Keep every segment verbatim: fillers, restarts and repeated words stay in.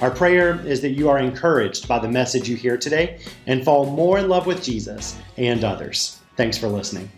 Our prayer is that you are encouraged by the message you hear today and fall more in love with Jesus and others. Thanks for listening.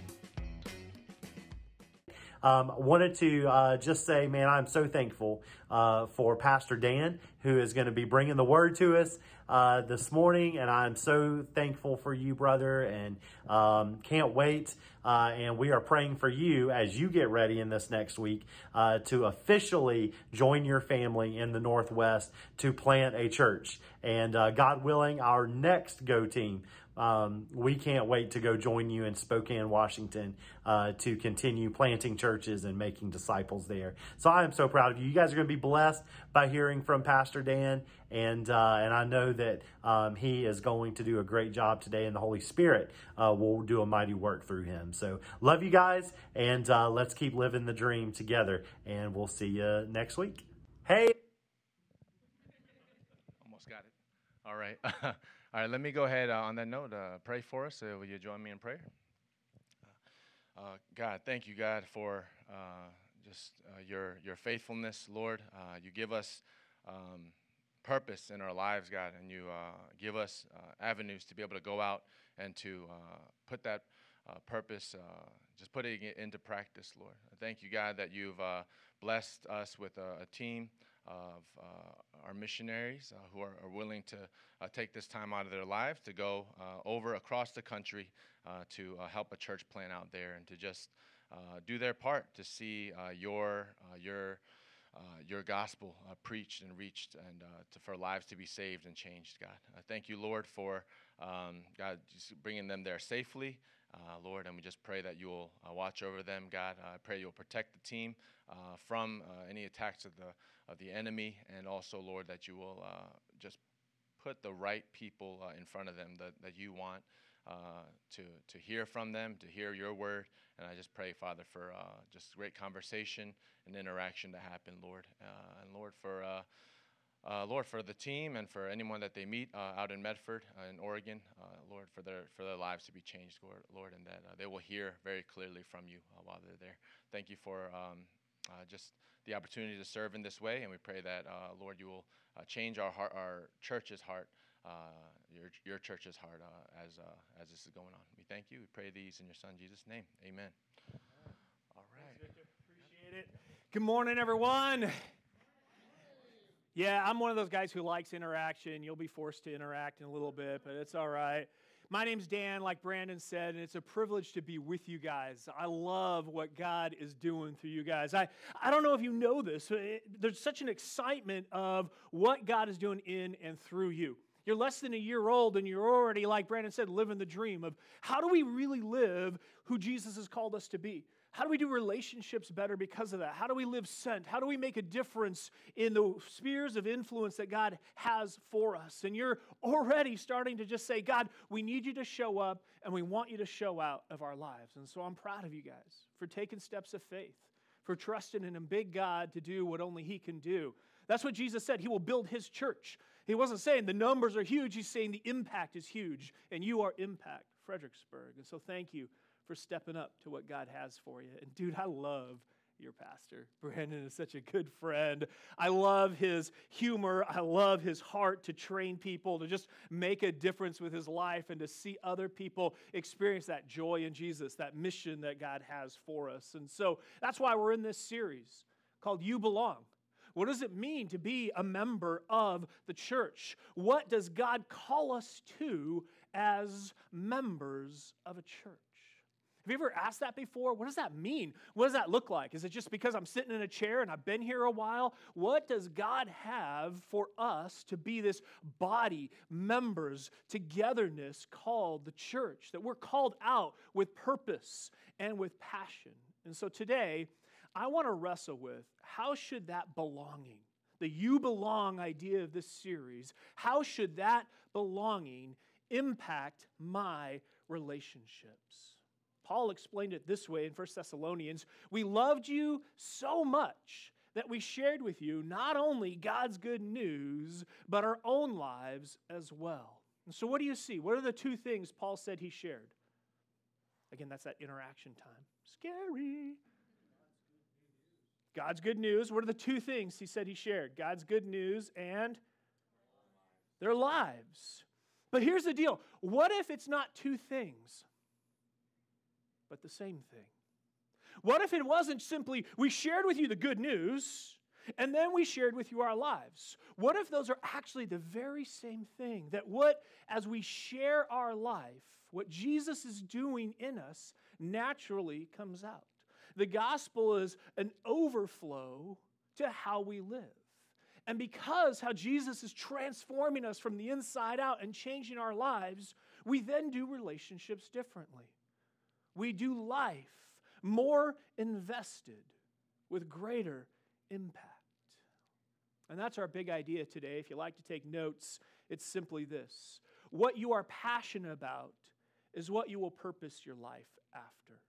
Um, wanted to uh, just say, man, I'm so thankful uh, for Pastor Dan, who is going to be bringing the word to us uh, this morning. And I'm so thankful for you, brother, and um, can't wait. Uh, and we are praying for you as you get ready in this next week uh, to officially join your family in the Northwest to plant a church. And uh, God willing, our next Go Team, um, we can't wait to go join you in Spokane, Washington, uh, to continue planting churches and making disciples there. So I am so proud of you. You guys are going to be blessed by hearing from Pastor Dan. And uh, and I know that um, he is going to do a great job today, and the Holy Spirit uh, will do a mighty work through him. So love you guys, and uh, let's keep living the dream together, and we'll see you next week. Hey. Almost got it. All right. All right, let me go ahead uh, on that note, uh, pray for us. Uh, will you join me in prayer? Uh, God, thank you, God, for uh, just uh, your, your faithfulness, Lord. Uh, you give us Um, purpose in our lives, God, and you uh, give us uh, avenues to be able to go out and to uh, put that uh, purpose, uh, just putting it into practice, Lord. Thank you, God, that you've uh, blessed us with a, a team of uh, our missionaries uh, who are, are willing to uh, take this time out of their lives to go uh, over across the country uh, to uh, help a church plant out there and to just uh, do their part to see uh, your uh, your Uh, your gospel uh, preached and reached and uh, to, for lives to be saved and changed, God. Uh, thank you, Lord, for um, God just bringing them there safely, uh, Lord, and we just pray that you'll uh, watch over them, God. I uh, pray you'll protect the team uh, from uh, any attacks of the, of the enemy, and also, Lord, that you will uh, just put the right people uh, in front of them that, that you want uh, to, to hear from them, to hear your word. And I just pray, Father, for uh, just great conversation and interaction to happen, Lord. Uh, and Lord, for uh, uh, Lord, for the team and for anyone that they meet uh, out in Medford, uh, in Oregon, uh, Lord, for their for their lives to be changed, Lord, and that uh, they will hear very clearly from you uh, while they're there. Thank you for um, uh, just the opportunity to serve in this way, and we pray that, uh, Lord, you will uh, change our heart, our church's heart, uh, your your church's heart uh, as uh, as this is going on. We thank you. We pray these in your Son Jesus' name. Amen. All right. Appreciate it. Good morning, everyone. Yeah, I'm one of those guys who likes interaction. You'll be forced to interact in a little bit, but it's all right. My name's Dan, like Brandon said, and it's a privilege to be with you guys. I love what God is doing through you guys. I, I don't know if you know this. It, there's such an excitement of what God is doing in and through you. You're less than a year old, and you're already, like Brandon said, living the dream of how do we really live who Jesus has called us to be? How do we do relationships better because of that? How do we live sent? How do we make a difference in the spheres of influence that God has for us? And you're already starting to just say, God, we need you to show up, and we want you to show out of our lives. And so I'm proud of you guys for taking steps of faith, for trusting in a big God to do what only he can do. That's what Jesus said. He will build his church. He wasn't saying the numbers are huge. He's saying the impact is huge, and you are Impact Fredericksburg. And so thank you for stepping up to what God has for you. And dude, I love your pastor. Brandon is such a good friend. I love his humor. I love his heart to train people, to just make a difference with his life and to see other people experience that joy in Jesus, that mission that God has for us. And so that's why we're in this series called You Belong. What does it mean to be a member of the church? What does God call us to as members of a church? Have you ever asked that before? What does that mean? What does that look like? Is it just because I'm sitting in a chair and I've been here a while? What does God have for us to be this body, members, togetherness called the church? That we're called out with purpose and with passion. And so today, I want to wrestle with how should that belonging, the you belong idea of this series, how should that belonging impact my relationships. Paul explained it this way in First Thessalonians. We loved you so much that we shared with you not only God's good news, but our own lives as well. And so what do you see? What are the two things Paul said he shared? Again, that's that interaction time. Scary. God's good news. What are the two things he said he shared? God's good news and their lives. But here's the deal. What if it's not two things, but the same thing? What if it wasn't simply, we shared with you the good news, and then we shared with you our lives? What if those are actually the very same thing? That what, as we share our life, what Jesus is doing in us naturally comes out. The gospel is an overflow to how we live. And because how Jesus is transforming us from the inside out and changing our lives, we then do relationships differently. We do life more invested with greater impact. And that's our big idea today. If you like to take notes, it's simply this. What you are passionate about is what you will purpose your life after.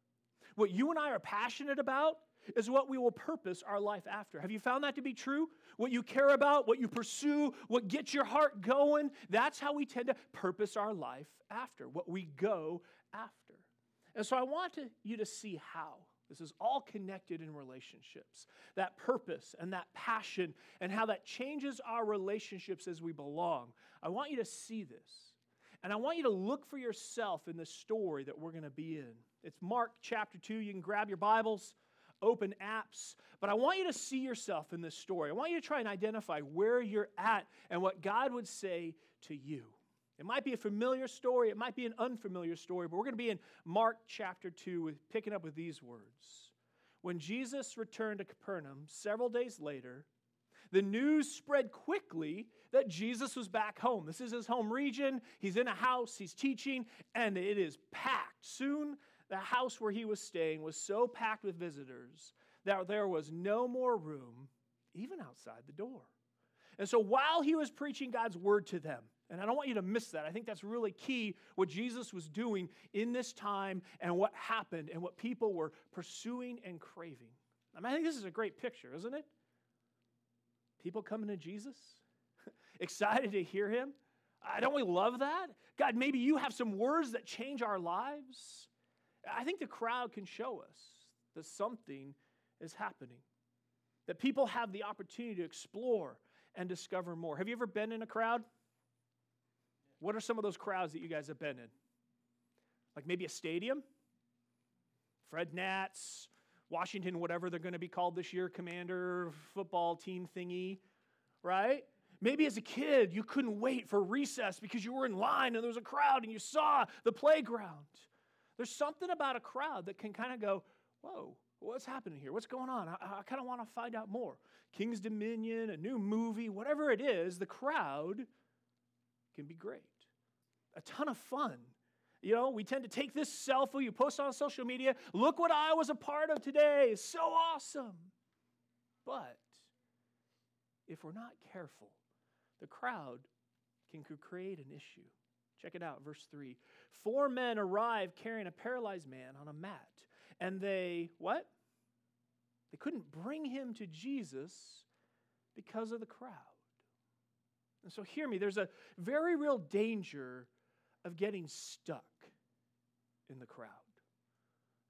What you and I are passionate about is what we will purpose our life after. Have you found that to be true? What you care about, what you pursue, what gets your heart going, that's how we tend to purpose our life after, what we go after. And so I want to, you to see how this is all connected in relationships, that purpose and that passion and how that changes our relationships as we belong. I want you to see this. And I want you to look for yourself in the story that we're going to be in. It's Mark chapter two. You can grab your Bibles, open apps. But I want you to see yourself in this story. I want you to try and identify where you're at and what God would say to you. It might be a familiar story. It might be an unfamiliar story. But we're going to be in Mark chapter two, with, picking up with these words. When Jesus returned to Capernaum several days later, the news spread quickly that Jesus was back home. This is his home region. He's in a house. He's teaching. And it is packed. Soon, the house where he was staying was so packed with visitors that there was no more room, even outside the door. And so while he was preaching God's word to them, and I don't want you to miss that. I think that's really key, what Jesus was doing in this time and what happened and what people were pursuing and craving. I mean, I think this is a great picture, isn't it? People coming to Jesus, excited to hear him. Uh, don't we love that? God, maybe you have some words that change our lives. I think the crowd can show us that something is happening, that people have the opportunity to explore and discover more. Have you ever been in a crowd? What are some of those crowds that you guys have been in? Like maybe a stadium? Fred Nats, Washington, whatever they're going to be called this year, commander, football team thingy, right? Maybe as a kid, you couldn't wait for recess because you were in line and there was a crowd and you saw the playground. There's something about a crowd that can kind of go, whoa, what's happening here? What's going on? I, I kind of want to find out more. King's Dominion, a new movie, whatever it is, the crowd can be great. A ton of fun. You know, we tend to take this selfie, you post on social media, look what I was a part of today. It's so awesome. But if we're not careful, the crowd can create an issue. Check it out, verse three. Four men arrived carrying a paralyzed man on a mat. And they, what? They couldn't bring him to Jesus because of the crowd. And so hear me, there's a very real danger of getting stuck in the crowd.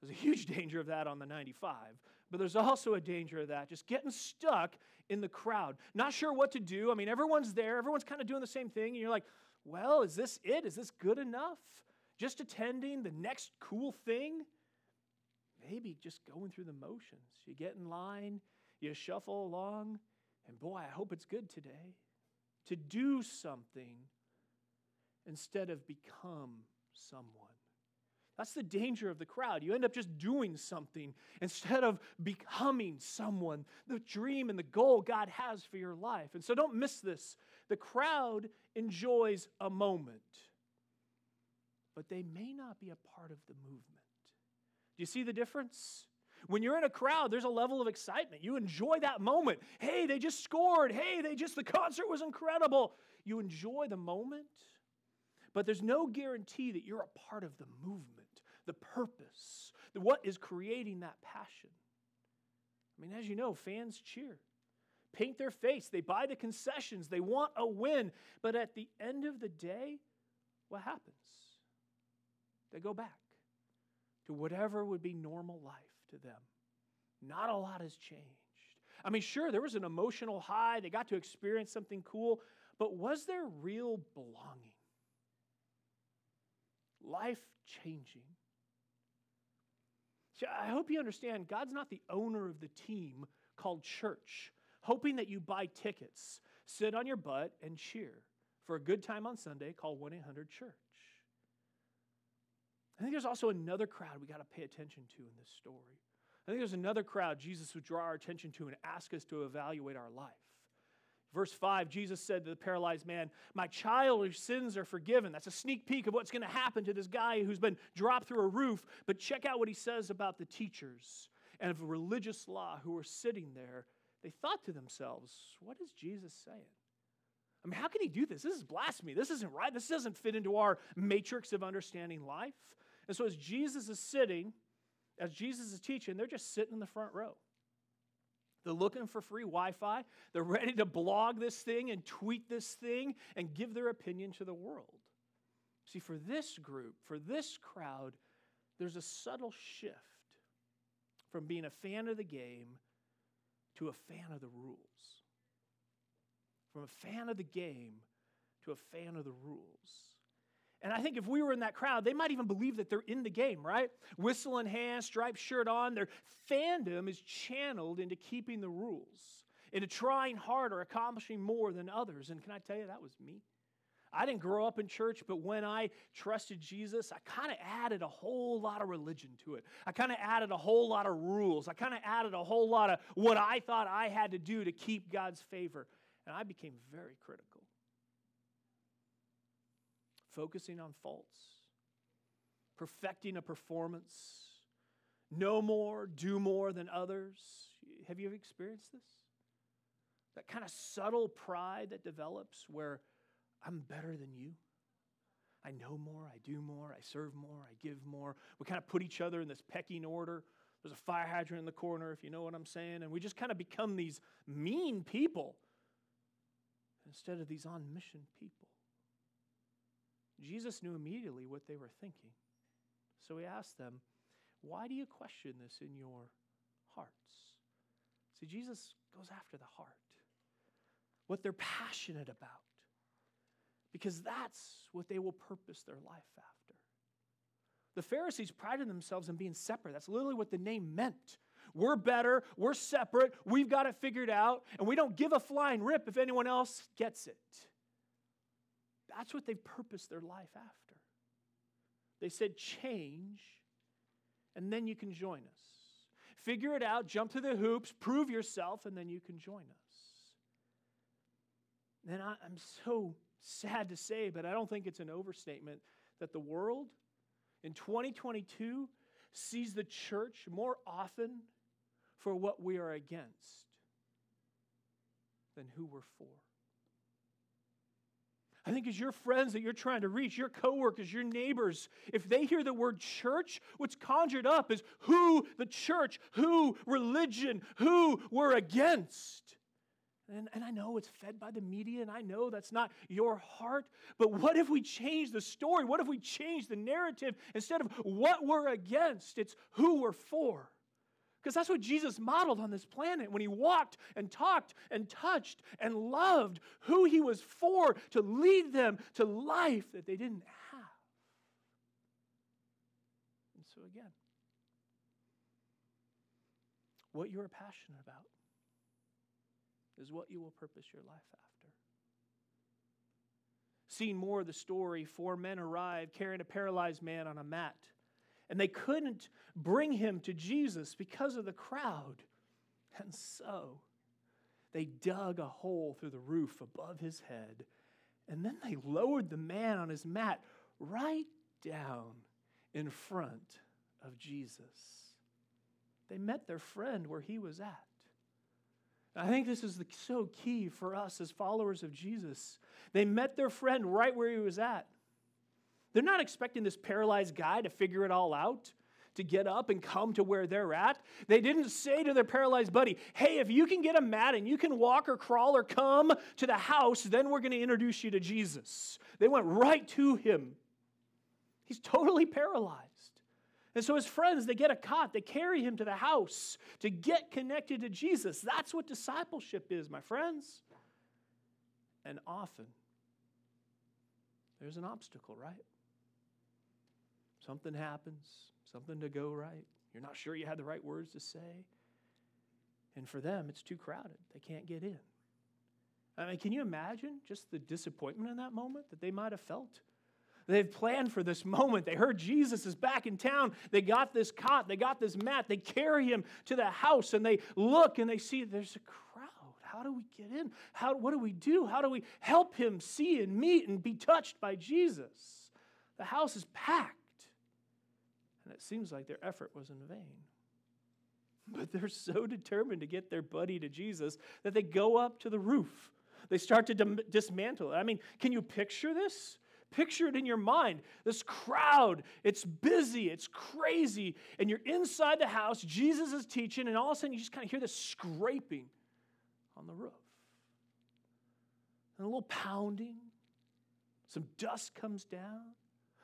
There's a huge danger of that on the ninety-five, but there's also a danger of that, just getting stuck in the crowd. Not sure what to do. I mean, everyone's there. Everyone's kind of doing the same thing. And you're like, well, is this it? Is this good enough? Just attending the next cool thing? Maybe just going through the motions. You get in line, you shuffle along, and boy, I hope it's good today. To do something instead of become someone. That's the danger of the crowd. You end up just doing something instead of becoming someone, the dream and the goal God has for your life. And so don't miss this. The crowd enjoys a moment, but they may not be a part of the movement. Do you see the difference? When you're in a crowd, there's a level of excitement. You enjoy that moment. Hey, they just scored. Hey, they just, the concert was incredible. You enjoy the moment, But there's no guarantee that you're a part of the movement, the purpose, the what is creating that passion. I mean, as you know, fans cheer, paint their face, they buy the concessions, they want a win. But at the end of the day, what happens? They go back to whatever would be normal life to them. Not a lot has changed. I mean, sure, there was an emotional high. They got to experience something cool. But was there real belonging? Life-changing? So I hope you understand, God's not the owner of the team called church, hoping that you buy tickets, sit on your butt, and cheer for a good time on Sunday called one eight hundred church. I think there's also another crowd we got to pay attention to in this story. I think there's another crowd Jesus would draw our attention to and ask us to evaluate our life. Verse five, Jesus said to the paralyzed man, "My child, your sins are forgiven." That's a sneak peek of what's going to happen to this guy who's been dropped through a roof. But check out what he says about the teachers and of religious law who were sitting there. They thought to themselves, what is Jesus saying? I mean, how can he do this? This is blasphemy. This isn't right. This doesn't fit into our matrix of understanding life. And so as Jesus is sitting, as Jesus is teaching, they're just sitting in the front row. They're looking for free Wi-Fi. They're ready to blog this thing and tweet this thing and give their opinion to the world. See, for this group, for this crowd, there's a subtle shift from being a fan of the game to a fan of the rules. From a fan of the game to a fan of the rules. And I think if we were in that crowd, they might even believe that they're in the game, right? Whistle in hand, striped shirt on. Their fandom is channeled into keeping the rules, into trying harder, accomplishing more than others. And can I tell you, that was me. I didn't grow up in church, but when I trusted Jesus, I kind of added a whole lot of religion to it. I kind of added a whole lot of rules. I kind of added a whole lot of what I thought I had to do to keep God's favor. And I became very critical. Focusing on faults, perfecting a performance, know more, do more than others. Have you ever experienced this? That kind of subtle pride that develops where I'm better than you. I know more, I do more, I serve more, I give more. We kind of put each other in this pecking order. There's a fire hydrant in the corner, if you know what I'm saying. And we just kind of become these mean people instead of these on-mission people. Jesus knew immediately what they were thinking. So he asked them, why do you question this in your hearts? See, Jesus goes after the heart, what they're passionate about, because that's what they will purpose their life after. The Pharisees prided themselves in being separate. That's literally what the name meant. We're better, we're separate, we've got it figured out, and we don't give a flying rip if anyone else gets it. That's what they've purposed their life after. They said, change, and then you can join us. Figure it out, jump through the hoops, prove yourself, and then you can join us. And I, I'm so sad to say, but I don't think it's an overstatement, that the world in twenty twenty-two sees the church more often for what we are against than who we're for. I think as your friends that you're trying to reach, your coworkers, your neighbors, if they hear the word church, what's conjured up is who the church, who religion, who we're against. And, and I know it's fed by the media, and I know that's not your heart, but what if we change the story? What if we change the narrative? Instead of what we're against, it's who we're for. Because that's what Jesus modeled on this planet when he walked and talked and touched and loved who he was for to lead them to life that they didn't have. And so again, what you're passionate about is what you will purpose your life after. Seeing more of the story, four men arrived carrying a paralyzed man on a mat. And they couldn't bring him to Jesus because of the crowd. And so they dug a hole through the roof above his head. And then they lowered the man on his mat right down in front of Jesus. They met their friend where he was at. I think this is the, so key for us as followers of Jesus. They met their friend right where he was at. They're not expecting this paralyzed guy to figure it all out, to get up and come to where they're at. They didn't say to their paralyzed buddy, hey, if you can get a mat and you can walk or crawl or come to the house, then we're going to introduce you to Jesus. They went right to him. He's totally paralyzed. And so his friends, they get a cot, they carry him to the house to get connected to Jesus. That's what discipleship is, my friends. And often, there's an obstacle, right? Something happens, something to go right. You're not sure you had the right words to say. And for them, it's too crowded. They can't get in. I mean, can you imagine just the disappointment in that moment that they might have felt? They've planned for this moment. They heard Jesus is back in town. They got this cot. They got this mat. They carry him to the house, and they look, and they see there's a crowd. How do we get in? How? What do we do? How do we help him see and meet and be touched by Jesus? The house is packed, and it seems like their effort was in vain. But they're so determined to get their buddy to Jesus that they go up to the roof. They start to dim- dismantle it. I mean, can you picture this? Picture it in your mind. This crowd, it's busy, it's crazy, and you're inside the house, Jesus is teaching, and all of a sudden you just kind of hear this scraping on the roof. And a little pounding. Some dust comes down.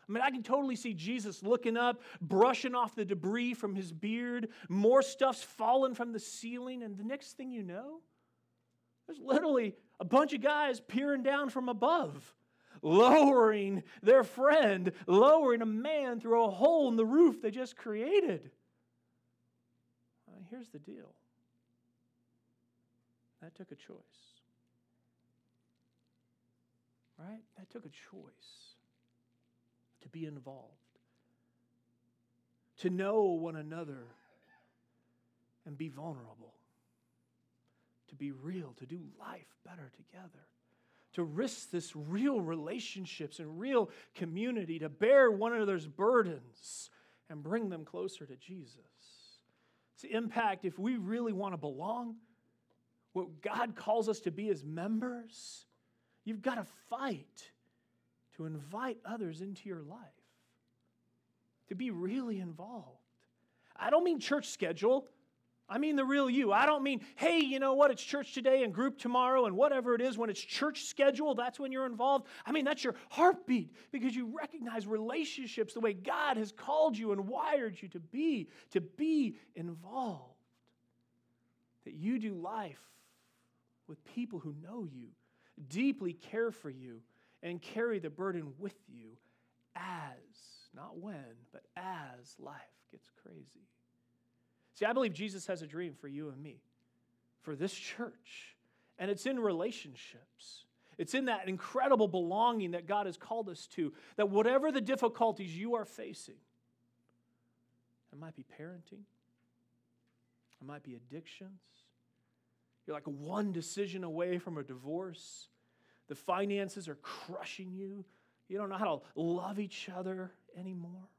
I mean, I can totally see Jesus looking up, brushing off the debris from his beard. More stuff's fallen from the ceiling, and the next thing you know, there's literally a bunch of guys peering down from above, lowering their friend, lowering a man through a hole in the roof they just created. Well, here's the deal. That took a choice. Right? That took a choice to be involved, to know one another and be vulnerable, to be real, to do life better together, to risk this real relationships and real community, to bear one another's burdens and bring them closer to Jesus. It's the impact, if we really want to belong, what God calls us to be as members, you've got to fight to invite others into your life, to be really involved. I don't mean church schedule. I mean the real you. I don't mean, hey, you know what, it's church today and group tomorrow and whatever it is. When it's church schedule, that's when you're involved. I mean, that's your heartbeat because you recognize relationships the way God has called you and wired you to be, to be involved. That you do life with people who know you, deeply care for you, and carry the burden with you as, not when, but as life gets crazy. See, I believe Jesus has a dream for you and me, for this church, and it's in relationships. It's in that incredible belonging that God has called us to, that whatever the difficulties you are facing, it might be parenting, it might be addictions, you're like one decision away from a divorce, the finances are crushing you, you don't know how to love each other anymore.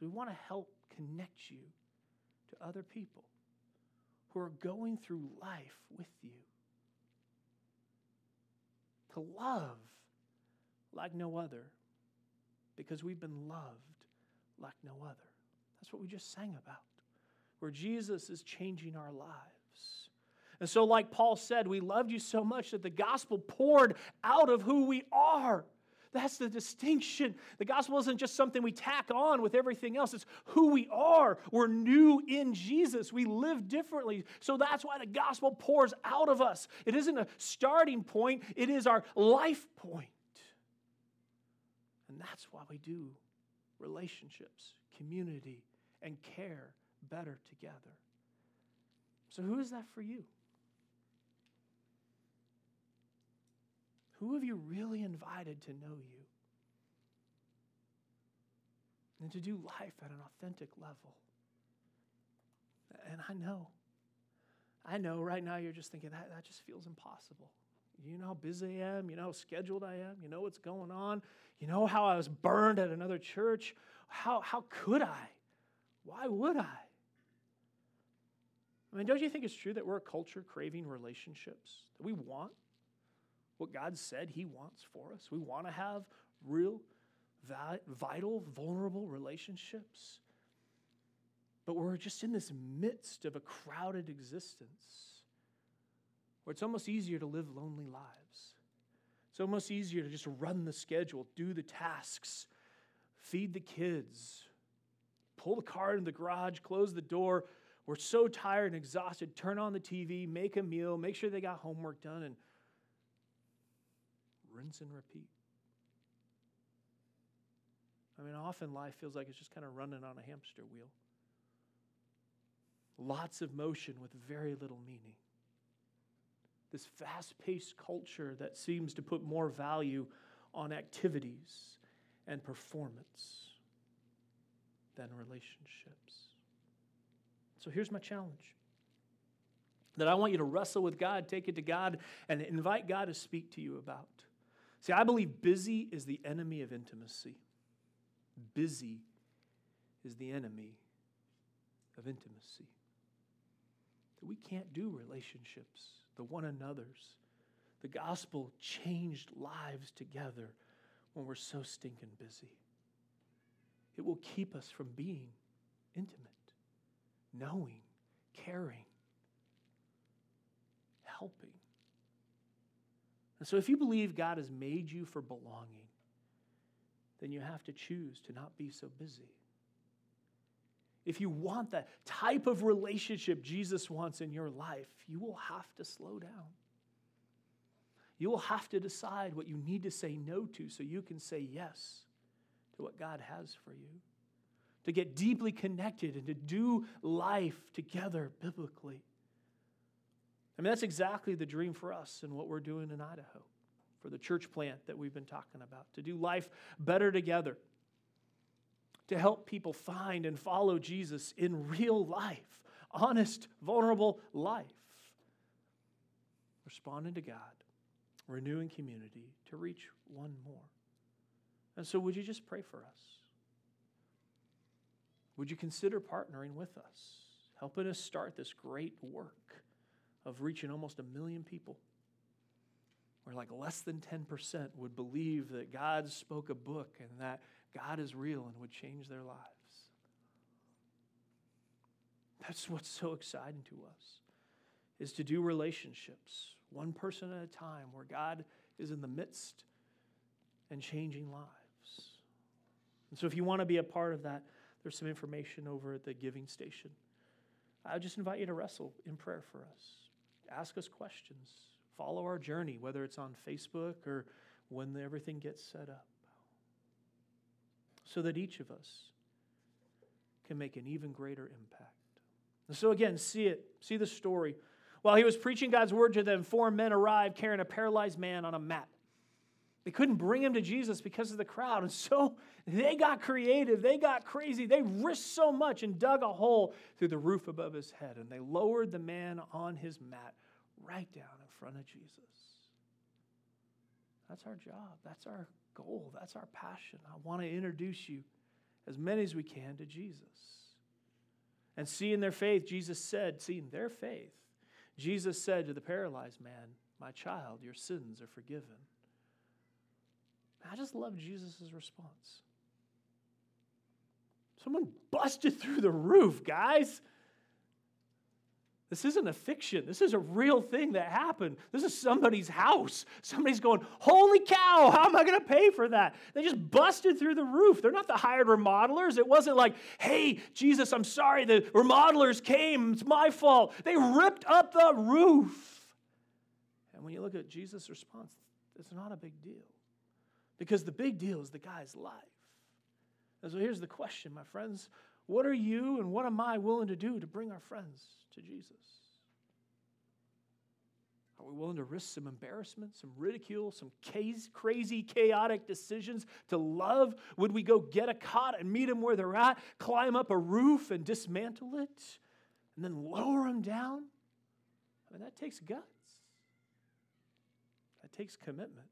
So we want to help connect you to other people who are going through life with you, to love like no other because we've been loved like no other. That's what we just sang about, where Jesus is changing our lives. And so like Paul said, we loved you so much that the gospel poured out of who we are. That's the distinction. The gospel isn't just something we tack on with everything else. It's who we are. We're new in Jesus. We live differently. So that's why the gospel pours out of us. It isn't a starting point. It is our life point. And that's why we do relationships, community, and care better together. So who is that for you? Who have you really invited to know you and to do life at an authentic level? And I know, I know right now you're just thinking, that, that just feels impossible. You know how busy I am. You know how scheduled I am. You know what's going on. You know how I was burned at another church. How, how could I? Why would I? I mean, don't you think it's true that we're a culture craving relationships, that we want what God said he wants for us? We want to have real, vital, vulnerable relationships. But we're just in this midst of a crowded existence where it's almost easier to live lonely lives. It's almost easier to just run the schedule, do the tasks, feed the kids, pull the car in the garage, close the door. We're so tired and exhausted, turn on the T V, make a meal, make sure they got homework done, and rinse and repeat. I mean, often life feels like it's just kind of running on a hamster wheel. Lots of motion with very little meaning. This fast-paced culture that seems to put more value on activities and performance than relationships. So here's my challenge. That I want you to wrestle with God, take it to God, and invite God to speak to you about. See, I believe busy is the enemy of intimacy. Busy is the enemy of intimacy. That we can't do relationships, the one another's. The gospel changed lives together when we're so stinking busy. It will keep us from being intimate, knowing, caring, helping. And so if you believe God has made you for belonging, then you have to choose to not be so busy. If you want that type of relationship Jesus wants in your life, you will have to slow down. You will have to decide what you need to say no to so you can say yes to what God has for you, to get deeply connected and to do life together biblically. I mean, that's exactly the dream for us and what we're doing in Idaho for the church plant that we've been talking about, to do life better together, to help people find and follow Jesus in real life, honest, vulnerable life, responding to God, renewing community to reach one more. And so would you just pray for us? Would you consider partnering with us, helping us start this great work of reaching almost a million people, where like less than ten percent would believe that God spoke a book and that God is real and would change their lives. That's what's so exciting to us, is to do relationships, one person at a time, where God is in the midst and changing lives. And so if you want to be a part of that, there's some information over at the giving station. I would just invite you to wrestle in prayer for us. Ask us questions. Follow our journey, whether it's on Facebook or when everything gets set up, so that each of us can make an even greater impact. And so again, see it. See the story. While he was preaching God's word to them, four men arrived carrying a paralyzed man on a mat. They couldn't bring him to Jesus because of the crowd. And so they got creative. They got crazy. They risked so much and dug a hole through the roof above his head. And they lowered the man on his mat right down in front of Jesus. That's our job. That's our goal. That's our passion. I want to introduce you, as many as we can, to Jesus. And seeing their faith, Jesus said, seeing their faith, Jesus said to the paralyzed man, "My child, your sins are forgiven." I just love Jesus' response. Someone busted through the roof, guys. This isn't a fiction. This is a real thing that happened. This is somebody's house. Somebody's going, "Holy cow, how am I going to pay for that?" They just busted through the roof. They're not the hired remodelers. It wasn't like, "Hey, Jesus, I'm sorry. The remodelers came. It's my fault." They ripped up the roof. And when you look at Jesus' response, it's not a big deal. Because the big deal is the guy's life. And so here's the question, my friends. What are you and what am I willing to do to bring our friends to Jesus? Are we willing to risk some embarrassment, some ridicule, some case, crazy, chaotic decisions to love? Would we go get a cot and meet them where they're at, climb up a roof and dismantle it, and then lower them down? I mean, that takes guts. That takes commitment.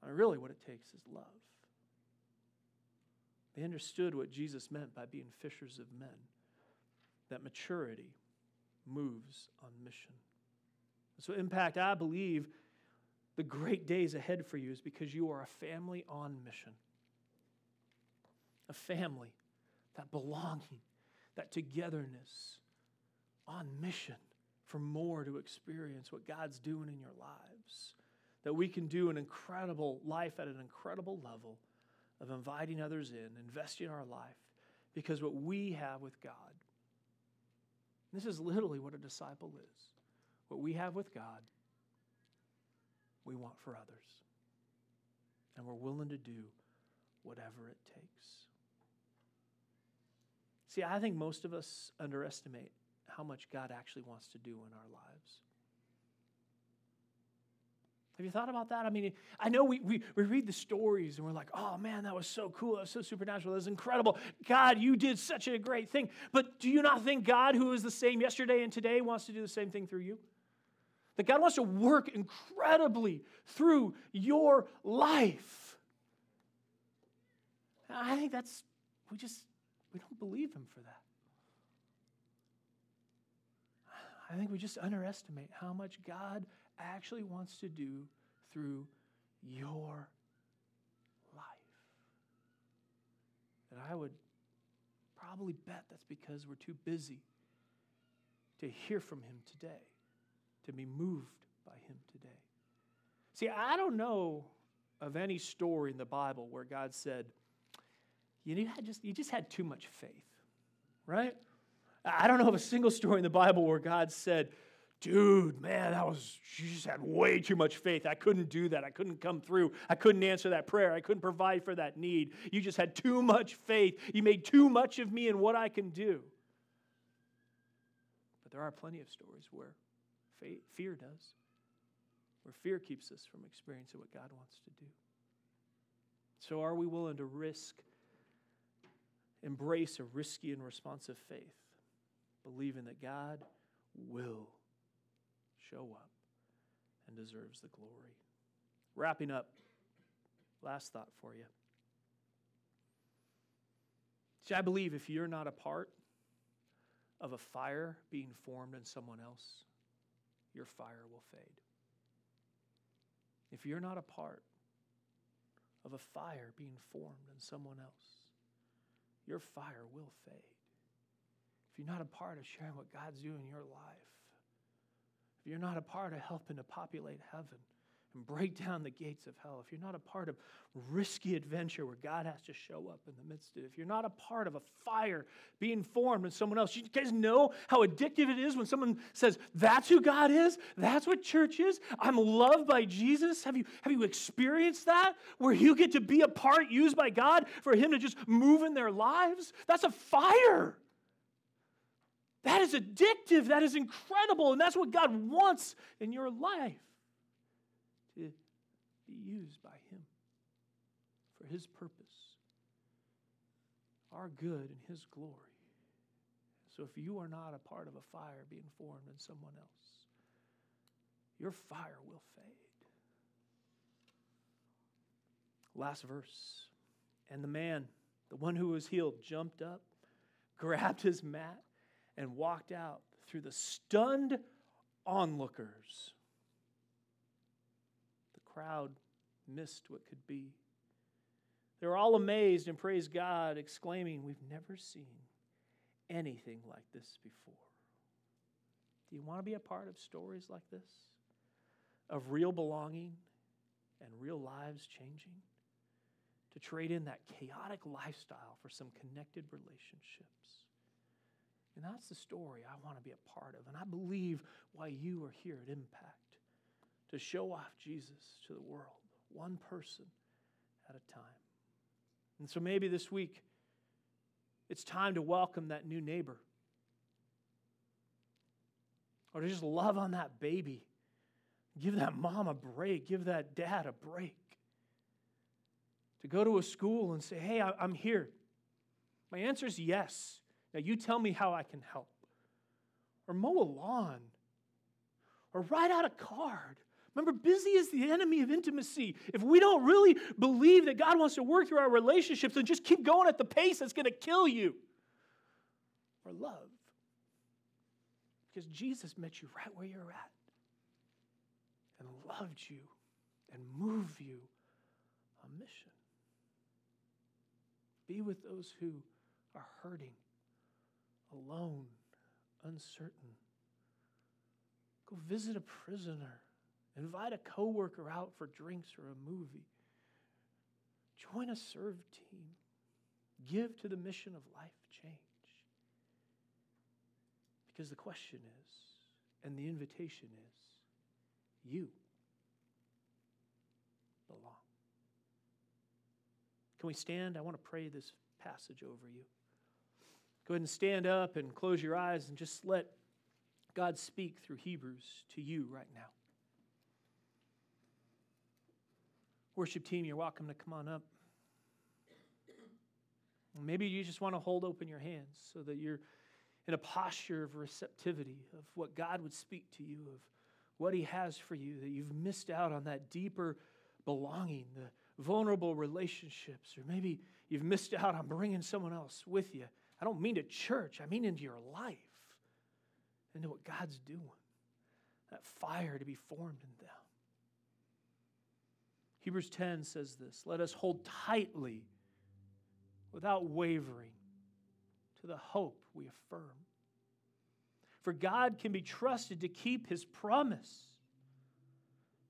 I mean, really what it takes is love. They understood what Jesus meant by being fishers of men, that maturity moves on mission. So Impact, I believe the great days ahead for you is because you are a family on mission. a family, that belonging, that togetherness, on mission for more to experience what God's doing in your lives, that we can do an incredible life at an incredible level of inviting others in, investing our life, because what we have with God, this is literally what a disciple is. What we have with God, we want for others. And we're willing to do whatever it takes. See, I think most of us underestimate how much God actually wants to do in our lives. Have you thought about that? I mean, I know we, we, we read the stories and we're like, oh man, that was so cool. That was so supernatural. That was incredible. God, you did such a great thing. But do you not think God, who is the same yesterday and today, wants to do the same thing through you? That God wants to work incredibly through your life. And I think that's, we just, we don't believe him for that. I think we just underestimate how much God actually wants to do through your life. And I would probably bet that's because we're too busy to hear from him today, to be moved by him today. See, I don't know of any story in the Bible where God said, you had just, you just had too much faith, right? I don't know of a single story in the Bible where God said, dude, man, that was, you just had way too much faith. I couldn't do that. I couldn't come through. I couldn't answer that prayer. I couldn't provide for that need. You just had too much faith. You made too much of me and what I can do. But there are plenty of stories where faith, fear does, where fear keeps us from experiencing what God wants to do. So are we willing to risk, embrace a risky and responsive faith, believing that God will show up and deserves the glory? Wrapping up, last thought for you. See, I believe if you're not a part of a fire being formed in someone else, your fire will fade. If you're not a part of a fire being formed in someone else, your fire will fade. If you're not a part of sharing what God's doing in your life, if you're not a part of helping to populate heaven and break down the gates of hell, if you're not a part of risky adventure where God has to show up in the midst of it, if you're not a part of a fire being formed in someone else, you guys know how addictive it is when someone says, that's who God is, that's what church is, I'm loved by Jesus. Have you, have you experienced that? Where you get to be a part used by God for him to just move in their lives? That's a fire. That is addictive. That is incredible. And that's what God wants in your life, to be used by him for his purpose, our good and his glory. So if you are not a part of a fire being formed in someone else, your fire will fade. Last verse. And the man, the one who was healed, jumped up, grabbed his mat, and walked out through the stunned onlookers. The crowd missed what could be. They were all amazed and praised God, exclaiming, we've never seen anything like this before. Do you want to be a part of stories like this? Of real belonging and real lives changing? To trade in that chaotic lifestyle for some connected relationships? And that's the story I want to be a part of. And I believe why you are here at Impact, to show off Jesus to the world, one person at a time. And so maybe this week, it's time to welcome that new neighbor, or to just love on that baby. Give that mom a break. Give that dad a break. To go to a school and say, hey, I'm here. My answer is yes. Now you tell me how I can help. Or mow a lawn. Or write out a card. Remember, busy is the enemy of intimacy. If we don't really believe that God wants to work through our relationships, then just keep going at the pace that's going to kill you. Or love. Because Jesus met you right where you're at and loved you and moved you on mission. Be with those who are hurting, alone, uncertain. Go visit a prisoner. Invite a coworker out for drinks or a movie. Join a serve team. Give to the mission of life change. Because the question is, and the invitation is, you belong. Can we stand? I want to pray this passage over you. Go ahead and stand up and close your eyes and just let God speak through Hebrews to you right now. Worship team, you're welcome to come on up. Maybe you just want to hold open your hands so that you're in a posture of receptivity of what God would speak to you, of what He has for you, that you've missed out on that deeper belonging, the vulnerable relationships, or maybe you've missed out on bringing someone else with you. I don't mean to church, I mean into your life, into what God's doing, that fire to be formed in them. Hebrews ten says this, let us hold tightly without wavering to the hope we affirm. For God can be trusted to keep His promise.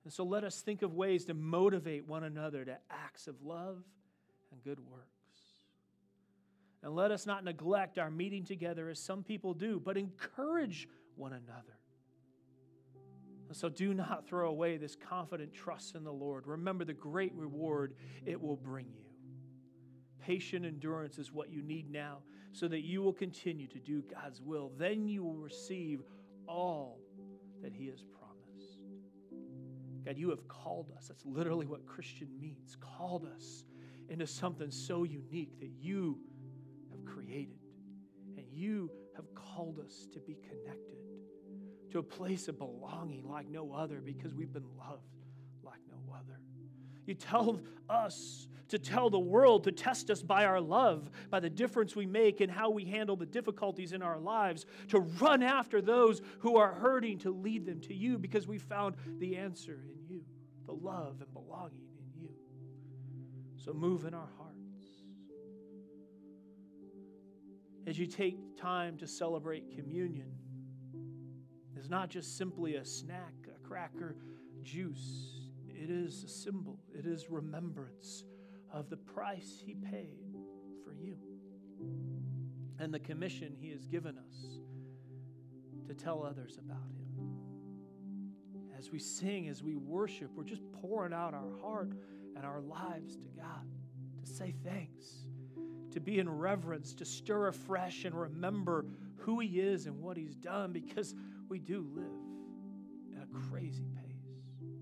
And so let us think of ways to motivate one another to acts of love and good works. And let us not neglect our meeting together as some people do, but encourage one another. And so do not throw away this confident trust in the Lord. Remember the great reward it will bring you. Patient endurance is what you need now, so that you will continue to do God's will. Then you will receive all that He has promised. God, You have called us. That's literally what Christian means. Called us into something so unique that You have created. And You have called us to be connected to a place of belonging like no other because we've been loved like no other. You tell us to tell the world to test us by our love, by the difference we make and how we handle the difficulties in our lives, to run after those who are hurting, to lead them to You because we found the answer in You, the love and belonging in You. So move in our hearts. As you take time to celebrate communion, it's not just simply a snack, a cracker, juice. It is a symbol. It is remembrance of the price He paid for you and the commission He has given us to tell others about Him. As we sing, as we worship, we're just pouring out our heart and our lives to God to say thanks, to be in reverence, to stir afresh and remember who He is and what He's done, because we do live at a crazy pace.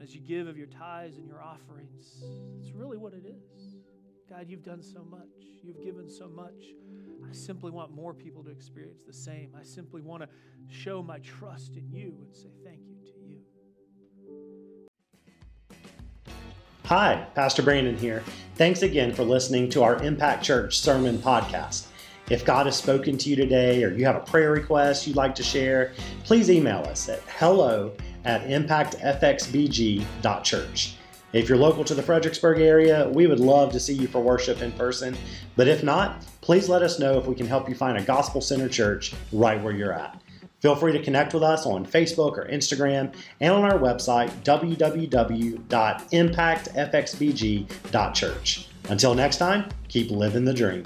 As you give of your tithes and your offerings, it's really what it is. God, You've done so much. You've given so much. I simply want more people to experience the same. I simply want to show my trust in You and say thank you to You. Hi, Pastor Brandon here. Thanks again for listening to our Impact Church Sermon Podcast. If God has spoken to you today or you have a prayer request you'd like to share, please email us at hello at impact f x b g dot church. If you're local to the Fredericksburg area, we would love to see you for worship in person. But if not, please let us know if we can help you find a gospel-centered church right where you're at. Feel free to connect with us on Facebook or Instagram and on our website, w w w dot impact f x b g dot church. Until next time, keep living the dream.